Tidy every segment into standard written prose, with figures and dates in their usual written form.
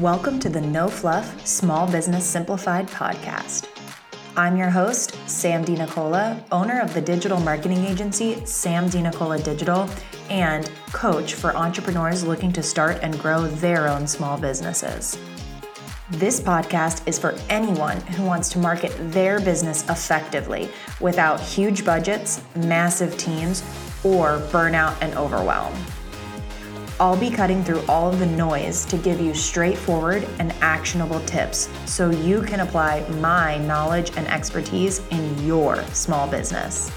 Welcome to the No Fluff Small Business Simplified podcast. I'm your host, Sam DiNicola, owner of the digital marketing agency, Sam DiNicola Digital, and coach for entrepreneurs looking to start and grow their own small businesses. This podcast is for anyone who wants to market their business effectively without huge budgets, massive teams, or burnout and overwhelm. I'll be cutting through all of the noise to give you straightforward and actionable tips so you can apply my knowledge and expertise in your small business.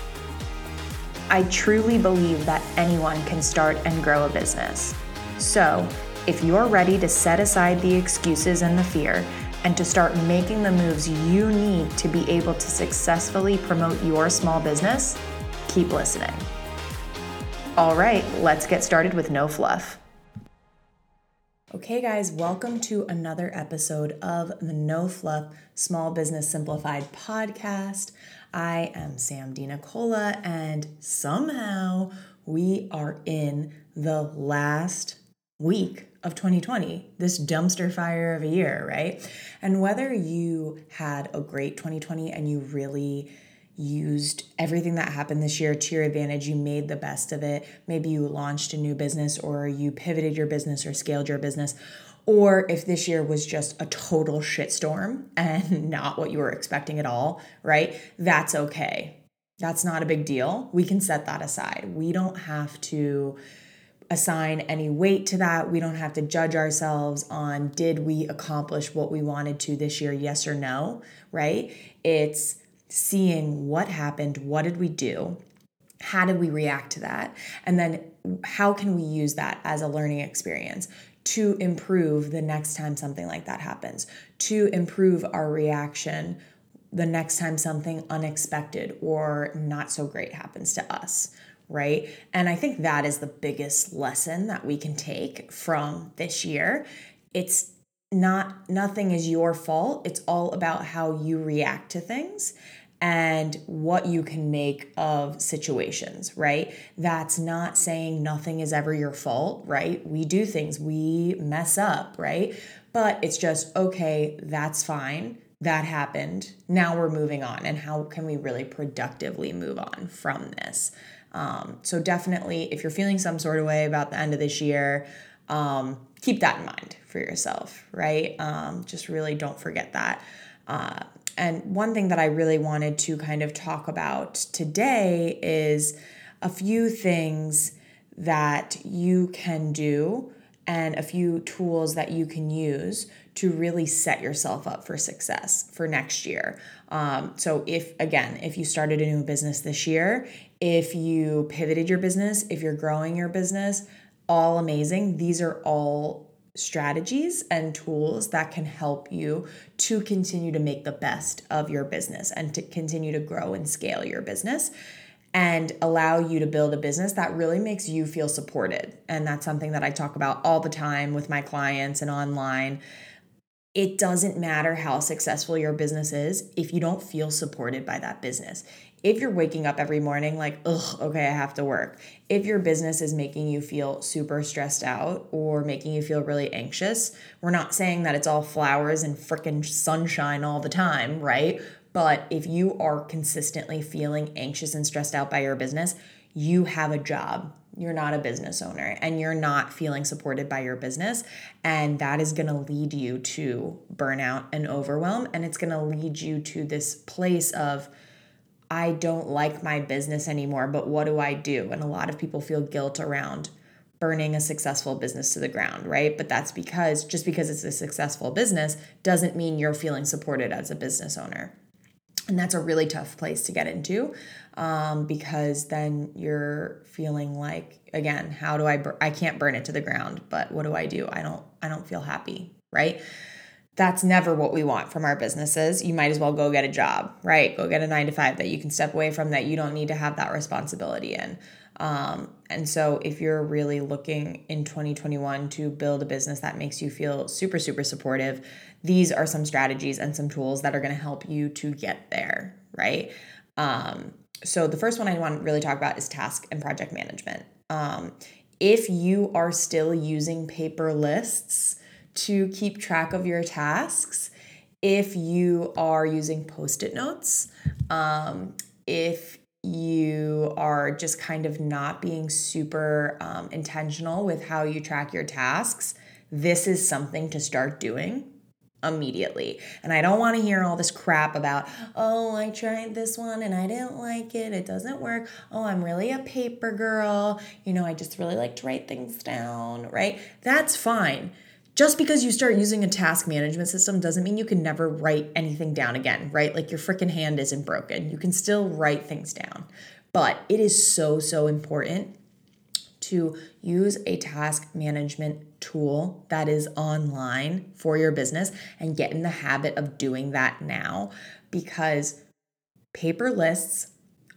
I truly believe that anyone can start and grow a business. So if you're ready to set aside the excuses and the fear and to start making the moves you need to be able to successfully promote your small business, keep listening. All right, let's get started with No Fluff. Okay, guys, welcome to another episode of the No Fluff Small Business Simplified podcast. I am Sam DiNicola, and somehow we are in the last week of 2020, this dumpster fire of a year, right? And whether you had a great 2020 and you really used everything that happened this year to your advantage, you made the best of it. Maybe you launched a new business or you pivoted your business or scaled your business. Or if this year was just a total shitstorm and not what you were expecting at all, right? That's okay. That's not a big deal. We can set that aside. We don't have to assign any weight to that. We don't have to judge ourselves on did we accomplish what we wanted to this year, yes or no, right? It's seeing what happened, what did we do, how did we react to that, and then how can we use that as a learning experience to improve the next time something like that happens, to improve our reaction the next time something unexpected or not so great happens to us, right? And I think that is the biggest lesson that we can take from this year. It's nothing is your fault. It's all about how you react to things and what you can make of situations, right? That's not saying nothing is ever your fault, right? We do things, we mess up, right? But it's just, okay, that's fine. That happened. Now we're moving on. And how can we really productively move on from this? So definitely, if you're feeling some sort of way about the end of this year, keep that in mind for yourself, right? Just really don't forget that. And one thing that I really wanted to kind of talk about today is a few things that you can do and a few tools that you can use to really set yourself up for success for next year. So if you started a new business this year, if you pivoted your business, if you're growing your business, all amazing. These are all strategies and tools that can help you to continue to make the best of your business and to continue to grow and scale your business and allow you to build a business that really makes you feel supported. And that's something that I talk about all the time with my clients and online. It doesn't matter how successful your business is if you don't feel supported by that business. If you're waking up every morning like, I have to work. If your business is making you feel super stressed out or making you feel really anxious, we're not saying that it's all flowers and freaking sunshine all the time, right? But if you are consistently feeling anxious and stressed out by your business, you have a job. You're not a business owner and you're not feeling supported by your business. And that is going to lead you to burnout and overwhelm. And it's going to lead you to this place of, I don't like my business anymore, but what do I do? And a lot of people feel guilt around burning a successful business to the ground, right? But that's because just because it's a successful business doesn't mean you're feeling supported as a business owner. And that's a really tough place to get into because then you're feeling like, again, how do I can't burn it to the ground, but what do? I don't feel happy, right? That's never what we want from our businesses. You might as well go get a job, right? Go get a 9-to-5 that you can step away from, that you don't need to have that responsibility in. And so if you're really looking in 2021 to build a business that makes you feel super, super supportive, these are some strategies and some tools that are going to help you to get there, right? So the first one I want to really talk about is task and project management. If you are still using paper lists to keep track of your tasks if you are using Post-it notes, if you are just kind of not being super intentional with how you track your tasks, this is something to start doing immediately. And I don't want to hear all this crap about, oh, I tried this one and I didn't like it. It doesn't work. Oh, I'm really a paper girl. You know, I just really like to write things down, right? That's fine. Just because you start using a task management system doesn't mean you can never write anything down again, right? Like your freaking hand isn't broken. You can still write things down. But it is so, so important to use a task management tool that is online for your business and get in the habit of doing that now, because paper lists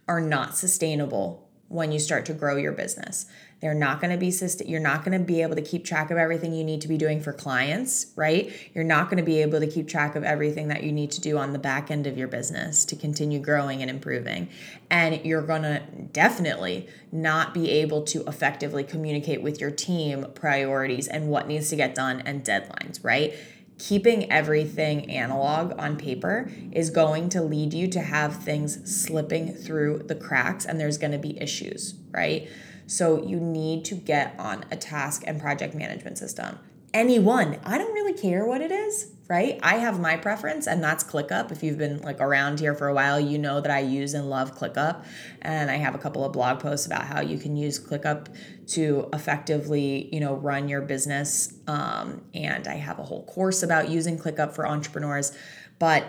are not sustainable when you start to grow your business. They're not going to be you're not going to be able to keep track of everything you need to be doing for clients, right? You're not going to be able to keep track of everything that you need to do on the back end of your business to continue growing and improving. And you're going to definitely not be able to effectively communicate with your team priorities and what needs to get done and deadlines, right? Keeping everything analog on paper is going to lead you to have things slipping through the cracks, and there's going to be issues, right? So you need to get on a task and project management system. Anyone. I don't really care what it is, right? I have my preference, and that's ClickUp. If you've been like around here for a while, you know that I use and love ClickUp. And I have a couple of blog posts about how you can use ClickUp to effectively, you know, run your business. And I have a whole course about using ClickUp for entrepreneurs, but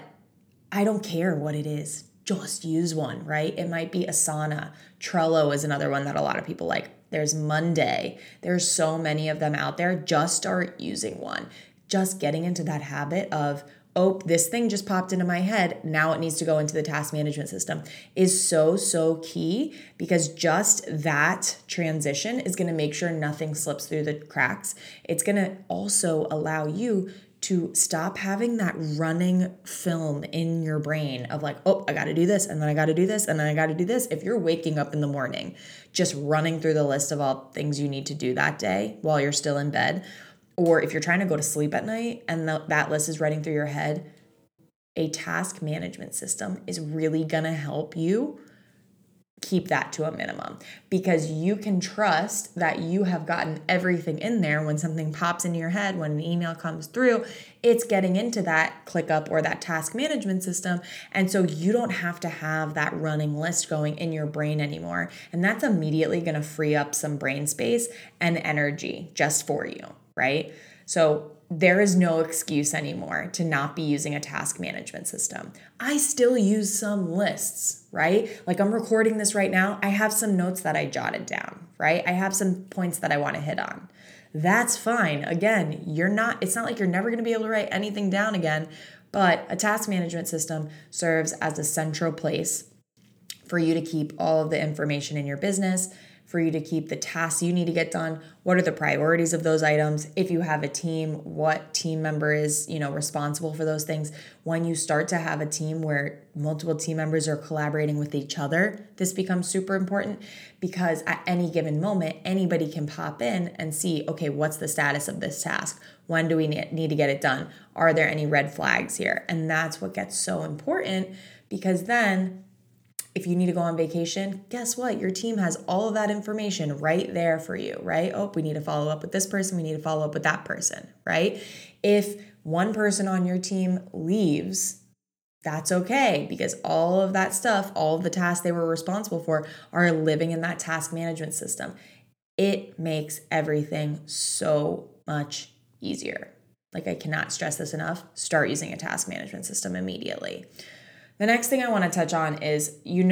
I don't care what it is. Just use one, right? It might be Asana. Trello is another one that a lot of people like. There's Monday. There's so many of them out there. Just start using one. Just getting into that habit of, oh, this thing just popped into my head. Now it needs to go into the task management system is so, so key, because just that transition is going to make sure nothing slips through the cracks. It's going to also allow you to stop having that running film in your brain of like, oh, I got to do this, and then I got to do this, and then I got to do this. If you're waking up in the morning, just running through the list of all things you need to do that day while you're still in bed, or if you're trying to go to sleep at night and that list is running through your head, a task management system is really going to help you keep that to a minimum, because you can trust that you have gotten everything in there. When something pops into your head, when an email comes through, it's getting into that ClickUp or that task management system. And so you don't have to have that running list going in your brain anymore. And that's immediately going to free up some brain space and energy just for you, right? So there is no excuse anymore to not be using a task management system. I still use some lists, right? Like I'm recording this right now. I have some notes that I jotted down, right? I have some points that I want to hit on. That's fine. Again, it's not like you're never going to be able to write anything down again, but a task management system serves as a central place for you to keep all of the information in your business, for you to keep the tasks you need to get done. What are the priorities of those items? If you have a team, what team member is, you know, responsible for those things? When you start to have a team where multiple team members are collaborating with each other, this becomes super important, because at any given moment, anybody can pop in and see, okay, what's the status of this task? When do we need to get it done? Are there any red flags here? And that's what gets so important, because then if you need to go on vacation, guess what? Your team has all of that information right there for you, right? Oh, we need to follow up with this person. We need to follow up with that person, right? If one person on your team leaves, that's okay, because all of that stuff, all of the tasks they were responsible for are living in that task management system. It makes everything so much easier. Like I cannot stress this enough. Start using a task management system immediately. The next thing I want to touch on is, you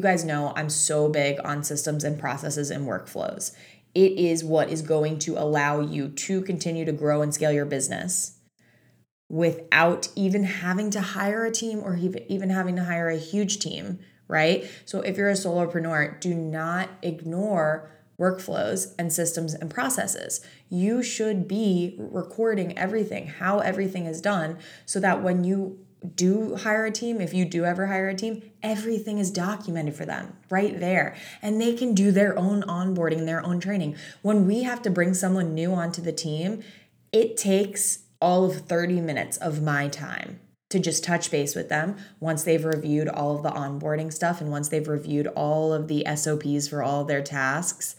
guys know I'm so big on systems and processes and workflows. It is what is going to allow you to continue to grow and scale your business without even having to hire a team or even having to hire a huge team, right? So if you're a solopreneur, do not ignore workflows and systems and processes. You should be recording everything, how everything is done, so that when you do hire a team, if you do ever hire a team, everything is documented for them right there. And they can do their own onboarding, their own training. When we have to bring someone new onto the team, it takes all of 30 minutes of my time to just touch base with them once they've reviewed all of the onboarding stuff and once they've reviewed all of the SOPs for all their tasks.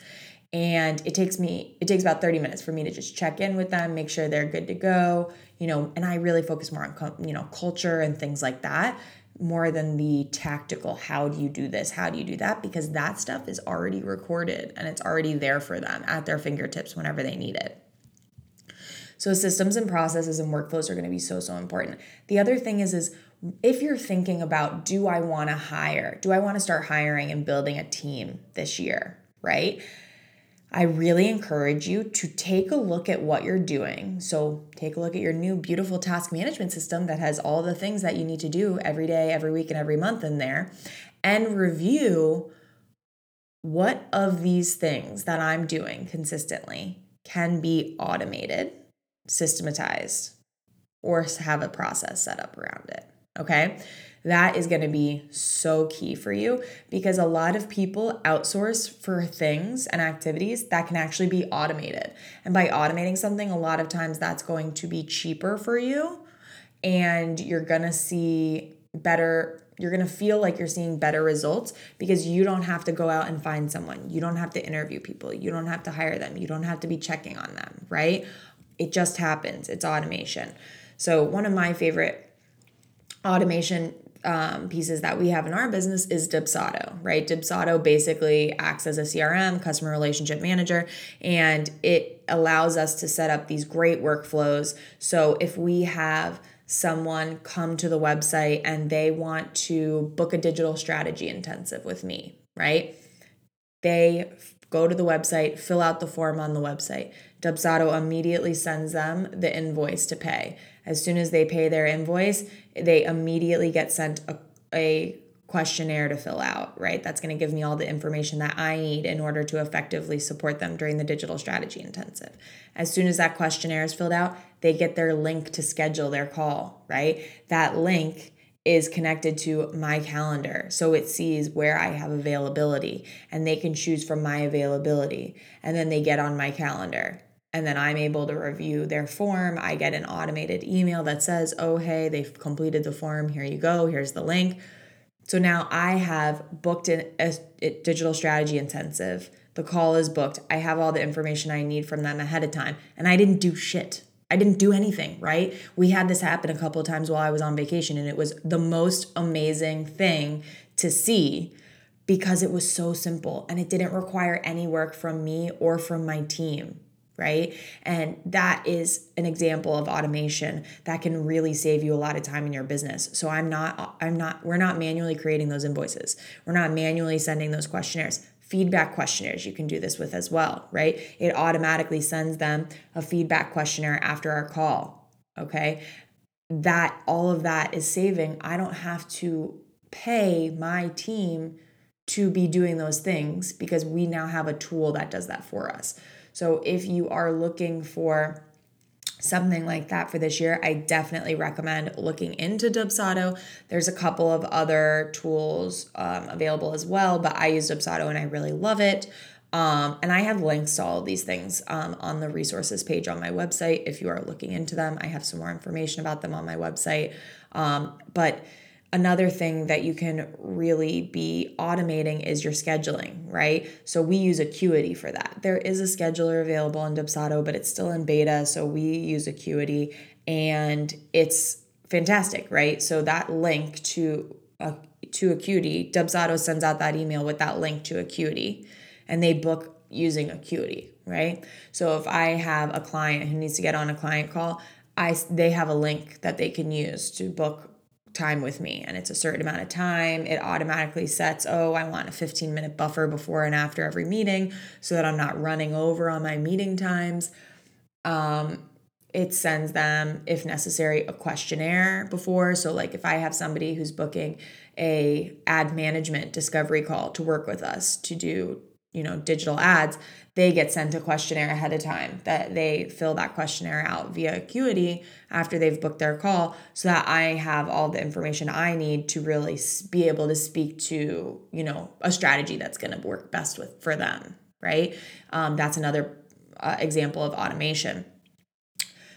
And it takes about 30 minutes for me to just check in with them, make sure they're good to go, and I really focus more on, culture and things like that, more than the tactical, how do you do this, how do you do that, because that stuff is already recorded and it's already there for them at their fingertips whenever they need it. So systems and processes and workflows are going to be so, so important. The other thing is if you're thinking about, do I want to start hiring and building a team this year, right? I really encourage you to take a look at what you're doing. So take a look at your new beautiful task management system that has all the things that you need to do every day, every week, and every month in there, and review what of these things that I'm doing consistently can be automated, systematized, or have a process set up around it. Okay? That is going to be so key for you, because a lot of people outsource for things and activities that can actually be automated. And by automating something, a lot of times that's going to be cheaper for you, and you're going to see better, you're going to feel like you're seeing better results because you don't have to go out and find someone. You don't have to interview people. You don't have to hire them. You don't have to be checking on them, right? It just happens. It's automation. So one of my favorite automation pieces that we have in our business is Dubsado, right? Dubsado basically acts as a CRM, customer relationship manager, and it allows us to set up these great workflows. So if we have someone come to the website and they want to book a digital strategy intensive with me, right? They go to the website, fill out the form on the website. Dubsado immediately sends them the invoice to pay. As soon as they pay their invoice, they immediately get sent a questionnaire to fill out, right? That's going to give me all the information that I need in order to effectively support them during the digital strategy intensive. As soon as that questionnaire is filled out, they get their link to schedule their call, right? That link is connected to my calendar, so it sees where I have availability, and they can choose from my availability, and then they get on my calendar. And then I'm able to review their form. I get an automated email that says, oh, hey, they've completed the form. Here you go. Here's the link. So now I have booked a digital strategy intensive. The call is booked. I have all the information I need from them ahead of time. And I didn't do shit. I didn't do anything, right? We had this happen a couple of times while I was on vacation, and it was the most amazing thing to see, because it was so simple and it didn't require any work from me or from my team. Right? And that is an example of automation that can really save you a lot of time in your business. So we're not manually creating those invoices. We're not manually sending those questionnaires. Feedback questionnaires, you can do this with as well, right? It automatically sends them a feedback questionnaire after our call. Okay. That, all of that is saving. I don't have to pay my team to be doing those things, because we now have a tool that does that for us. So if you are looking for something like that for this year, I definitely recommend looking into Dubsado. There's a couple of other tools available as well, but I use Dubsado and I really love it. And I have links to all of these things on the resources page on my website. If you are looking into them, I have some more information about them on my website. But another thing that you can really be automating is your scheduling, right? So we use Acuity for that. There is a scheduler available in Dubsado, but it's still in beta. So we use Acuity, and it's fantastic, right? So that link to Acuity, Dubsado sends out that email with that link to Acuity, and they book using Acuity, right? So if I have a client who needs to get on a client call, they have a link that they can use to book time with me, and it's a certain amount of time. It automatically sets, I want a 15-minute buffer before and after every meeting so that I'm not running over on my meeting times. It sends them, if necessary, a questionnaire before. So like if I have somebody who's booking a ad management discovery call to work with us to do, digital ads, they get sent a questionnaire ahead of time that they fill that questionnaire out via Acuity after they've booked their call, so that I have all the information I need to really be able to speak to, a strategy that's going to work best for them, right? That's another example of automation.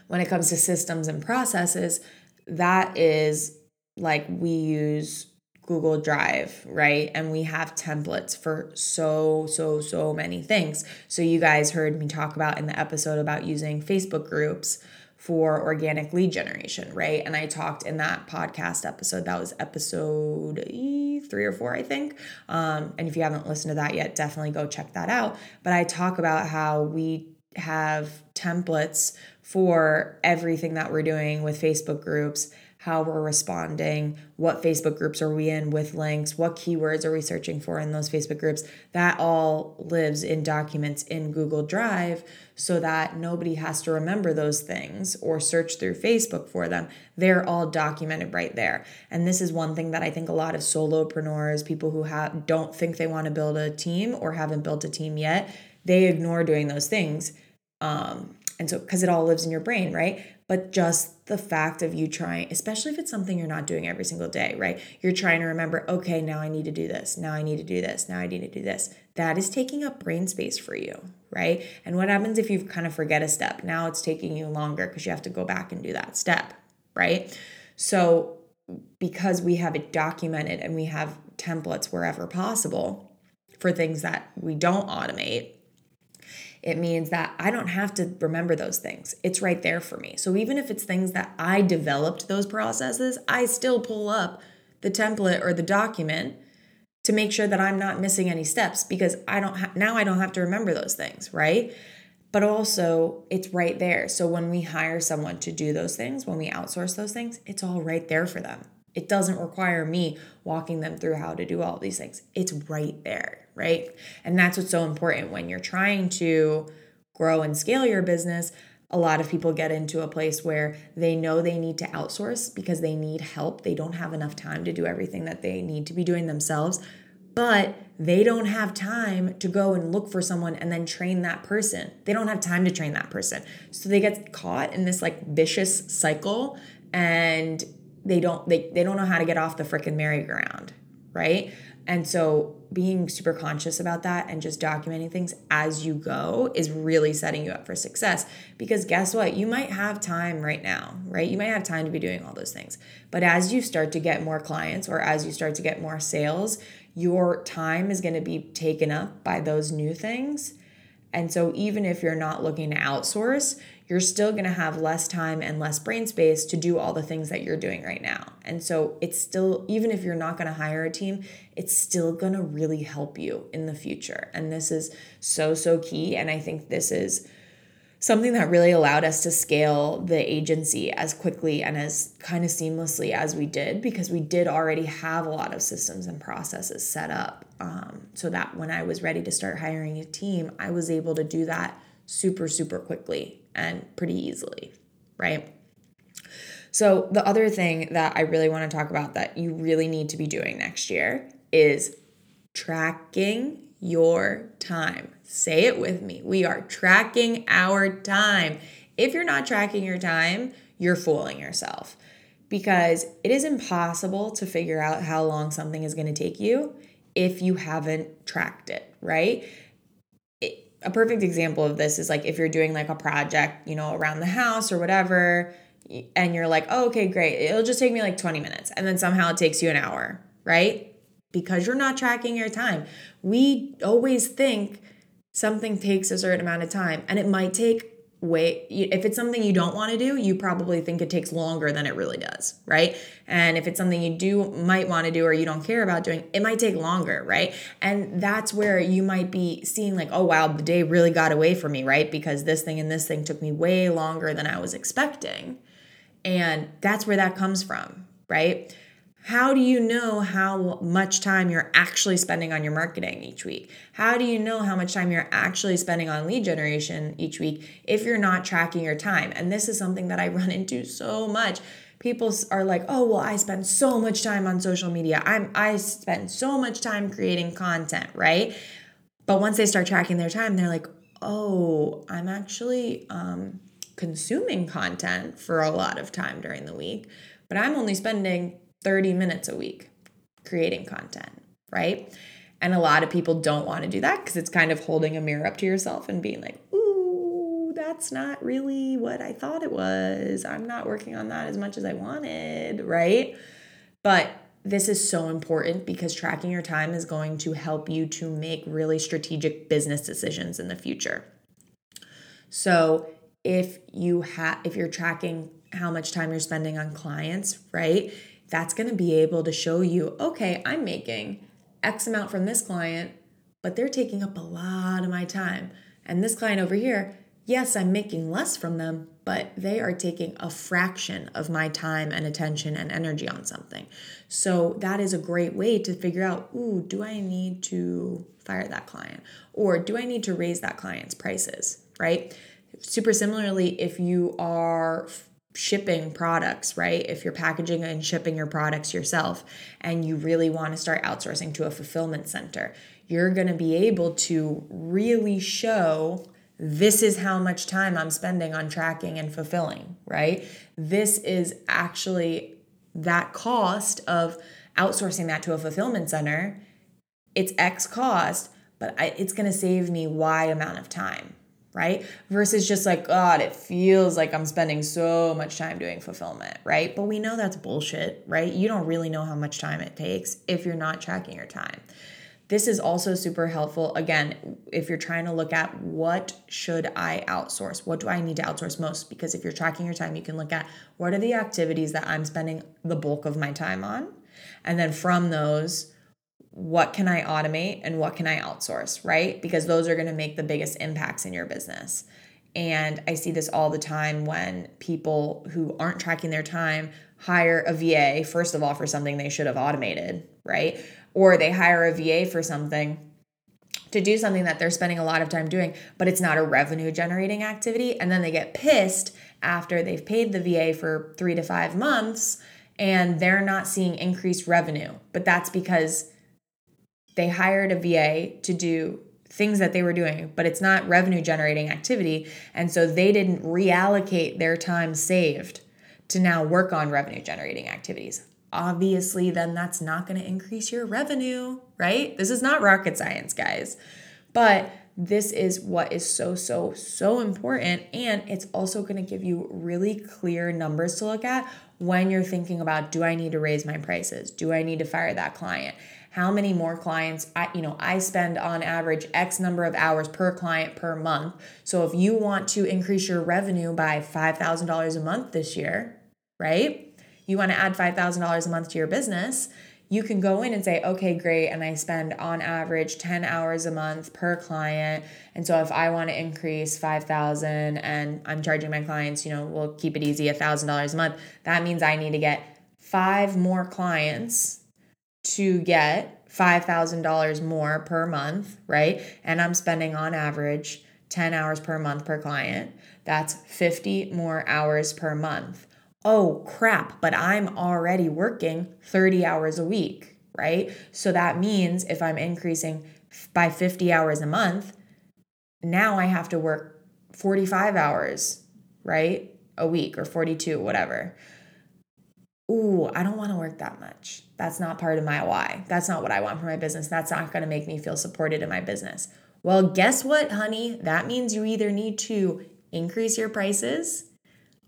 when it comes to systems and processes, that is like we use Google Drive, right? And we have templates for so many things. So you guys heard me talk about in the episode about using Facebook groups for organic lead generation, right? And I talked in that podcast episode, that was episode 3 or 4, I think. And if you haven't listened to that yet, definitely go check that out. But I talk about how we have templates for everything that we're doing with Facebook groups, how we're responding, what Facebook groups are we in with links, what keywords are we searching for in those Facebook groups. That all lives in documents in Google Drive so that nobody has to remember those things or search through Facebook for them. They're all documented right there. And this is one thing that I think a lot of solopreneurs, people who don't think they want to build a team or haven't built a team yet, they ignore doing those things. And so, because it all lives in your brain, right? But just the fact of you trying, especially if it's something you're not doing every single day, right? You're trying to remember, okay, now I need to do this. Now I need to do this. Now I need to do this. That is taking up brain space for you, right? And what happens if you kind of forget a step? Now it's taking you longer because you have to go back and do that step, right? So because we have it documented and we have templates wherever possible for things that we don't automate, it means that I don't have to remember those things. It's right there for me. So even if it's things that I developed those processes, I still pull up the template or the document to make sure that I'm not missing any steps because I don't now I don't have to remember those things, right? But also it's right there. So when we hire someone to do those things, when we outsource those things, it's all right there for them. It doesn't require me walking them through how to do all these things. It's right there, right? And that's what's so important when you're trying to grow and scale your business. A lot of people get into a place where they know they need to outsource because they need help. They don't have enough time to do everything that they need to be doing themselves, but they don't have time to go and look for someone and then train that person. They don't have time to train that person. So they get caught in this like vicious cycle and they don't know how to get off the frickin' merry-go-round, right? And so being super conscious about that and just documenting things as you go is really setting you up for success because guess what? You might have time right now, right? You might have time to be doing all those things. But as you start to get more clients or as you start to get more sales, your time is going to be taken up by those new things. And so even if you're not looking to outsource, you're still going to have less time and less brain space to do all the things that you're doing right now. And so it's still, even if you're not going to hire a team, it's still going to really help you in the future. And this is so key. And I think this is something that really allowed us to scale the agency as quickly and as kind of seamlessly as we did, because we did already have a lot of systems and processes set up so that when I was ready to start hiring a team, I was able to do that super quickly and pretty easily, right? So the other thing that I really want to talk about that you really need to be doing next year is tracking your time. Say it with me. We are tracking our time. If you're not tracking your time, you're fooling yourself because it is impossible to figure out how long something is going to take you if you haven't tracked it, right? A perfect example of this is like if you're doing like a project, you know, around the house or whatever, and you're like, oh, okay, great. It'll just take me like 20 minutes. And then somehow it takes you an hour, right? Because you're not tracking your time. We always think something takes a certain amount of time and it might take way. If it's something you don't want to do, you probably think it takes longer than it really does, right? And if it's something you do might want to do or you don't care about doing, it might take longer, right? And that's where you might be seeing like, oh, wow, the day really got away from me, right? Because this thing and this thing took me way longer than I was expecting. And that's where that comes from, right? How do you know how much time you're actually spending on your marketing each week? How do you know how much time you're actually spending on lead generation each week if you're not tracking your time? And this is something that I run into so much. People are like, oh, well, I spend so much time on social media. I spend so much time creating content, right? But once they start tracking their time, they're like, oh, I'm actually consuming content for a lot of time during the week, but I'm only spending 30 minutes a week creating content, right? And a lot of people don't want to do that because it's kind of holding a mirror up to yourself and being like, ooh, that's not really what I thought it was. I'm not working on that as much as I wanted, right? But this is so important because tracking your time is going to help you to make really strategic business decisions in the future. So if you're tracking how much time you're spending on clients, right? That's going to be able to show you, okay, I'm making X amount from this client, but they're taking up a lot of my time. And this client over here, yes, I'm making less from them, but they are taking a fraction of my time and attention and energy on something. So that is a great way to figure out, ooh, do I need to fire that client? Or do I need to raise that client's prices, right? Super similarly, if you are shipping products, right? If you're packaging and shipping your products yourself and you really want to start outsourcing to a fulfillment center, you're going to be able to really show this is how much time I'm spending on tracking and fulfilling, right? This is actually that cost of outsourcing that to a fulfillment center. It's X cost, but it's going to save me Y amount of time. Right? Versus just like, God, it feels like I'm spending so much time doing fulfillment, right? But we know that's bullshit, right? You don't really know how much time it takes if you're not tracking your time. This is also super helpful. Again, if you're trying to look at what should I outsource? What do I need to outsource most? Because if you're tracking your time, you can look at what are the activities that I'm spending the bulk of my time on? And then from those, what can I automate and what can I outsource, right? Because those are going to make the biggest impacts in your business. And I see this all the time when people who aren't tracking their time hire a VA, first of all, for something they should have automated, right? Or they hire a VA for something to do something that they're spending a lot of time doing, but it's not a revenue generating activity. And then they get pissed after they've paid the VA for 3 to 5 months and they're not seeing increased revenue. But that's because they hired a VA to do things that they were doing, but it's not revenue generating activity. And so they didn't reallocate their time saved to now work on revenue generating activities. Obviously, then that's not going to increase your revenue, right? This is not rocket science, guys. But this is what is so, so, so important. And it's also going to give you really clear numbers to look at when you're thinking about, do I need to raise my prices? Do I need to fire that client? How many more clients, I spend on average X number of hours per client per month. So if you want to increase your revenue by $5,000 a month this year, right? You want to add $5,000 a month to your business. You can go in and say, okay, great. And I spend on average 10 hours a month per client. And so if I want to increase 5,000 and I'm charging my clients, we'll keep it easy, $1,000 a month. That means I need to get 5 more clients to get $5,000 more per month, right? And I'm spending on average 10 hours per month per client. That's 50 more hours per month. Oh crap, but I'm already working 30 hours a week, right? So that means if I'm increasing by 50 hours a month, now I have to work 45 hours, right? A week or 42, whatever. Ooh, I don't want to work that much. That's not part of my why. That's not what I want for my business. That's not going to make me feel supported in my business. Well, guess what, honey? That means you either need to increase your prices,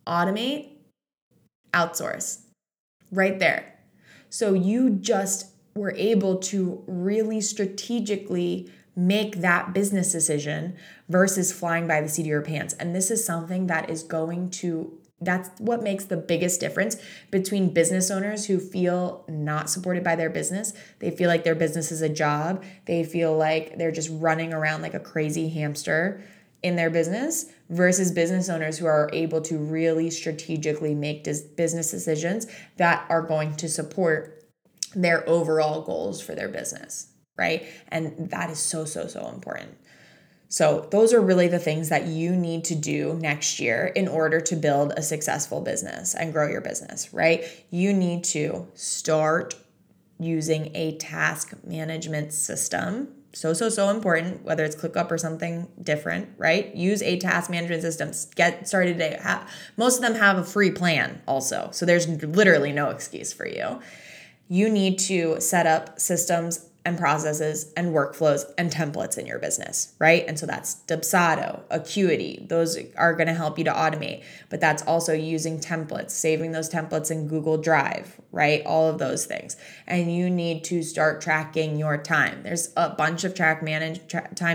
automate, outsource. Right there. So you just were able to really strategically make that business decision versus flying by the seat of your pants. And this is something that is going to that's what makes the biggest difference between business owners who feel not supported by their business. They feel like their business is a job. They feel like they're just running around like a crazy hamster in their business versus business owners who are able to really strategically make business decisions that are going to support their overall goals for their business, right? And that is so, so, so important. So those are really the things that you need to do next year in order to build a successful business and grow your business, right? You need to start using a task management system. So, so, so important, whether it's ClickUp or something different, right? Use a task management system. Get started today. Most of them have a free plan also. So there's literally no excuse for you. You need to set up systems and processes and workflows and templates in your business, right? And so that's Dubsado, Acuity. Those are going to help you to automate, but that's also using templates, saving those templates in Google Drive, right? All of those things. And you need to start tracking your time. There's a bunch of time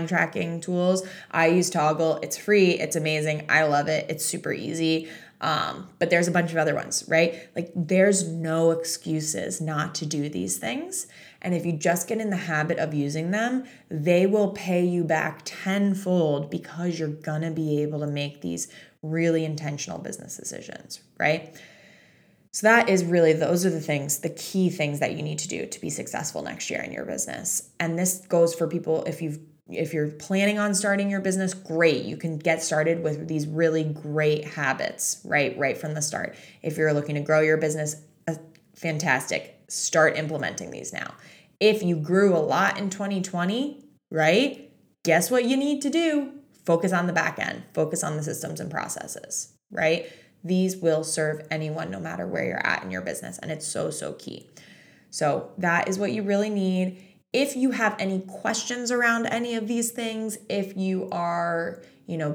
tracking tools. I use Toggle. It's free. It's amazing. I love it. It's super easy. But there's a bunch of other ones, right? Like there's no excuses not to do these things. And if you just get in the habit of using them, they will pay you back tenfold because you're going to be able to make these really intentional business decisions, right? So that is really, those are the things, the key things that you need to do to be successful next year in your business. And this goes for people, if you're planning on starting your business, great. You can get started with these really great habits, right from the start. If you're looking to grow your business, fantastic. Start implementing these now. If you grew a lot in 2020, right? Guess what you need to do? Focus on the back end. Focus on the systems and processes, right? These will serve anyone no matter where you're at in your business. And it's so, so key. So that is what you really need. If you have any questions around any of these things, if you are,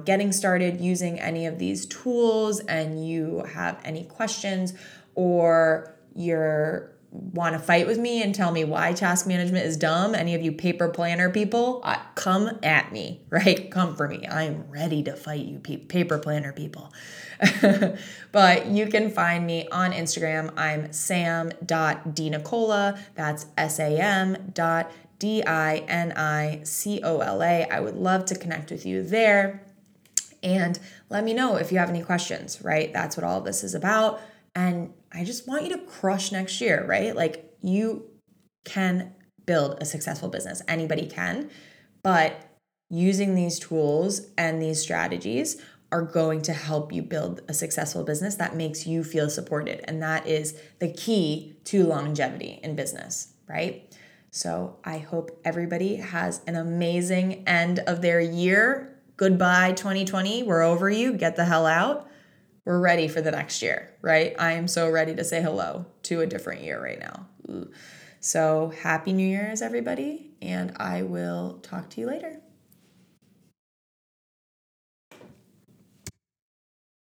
getting started using any of these tools and you have any questions or you're want to fight with me and tell me why task management is dumb, any of you paper planner people, come at me, right? Come for me. I'm ready to fight you paper planner people. But you can find me on Instagram. I'm sam.dinicola. That's sam.dinicola. I would love to connect with you there. And let me know if you have any questions, right? That's what all this is about. And I just want you to crush next year, right? Like you can build a successful business. Anybody can, but using these tools and these strategies are going to help you build a successful business that makes you feel supported. And that is the key to longevity in business, right? So I hope everybody has an amazing end of their year. Goodbye, 2020. We're over you. Get the hell out. We're ready for the next year, right? I am so ready to say hello to a different year right now. Ooh. So happy New Year's, everybody, and I will talk to you later.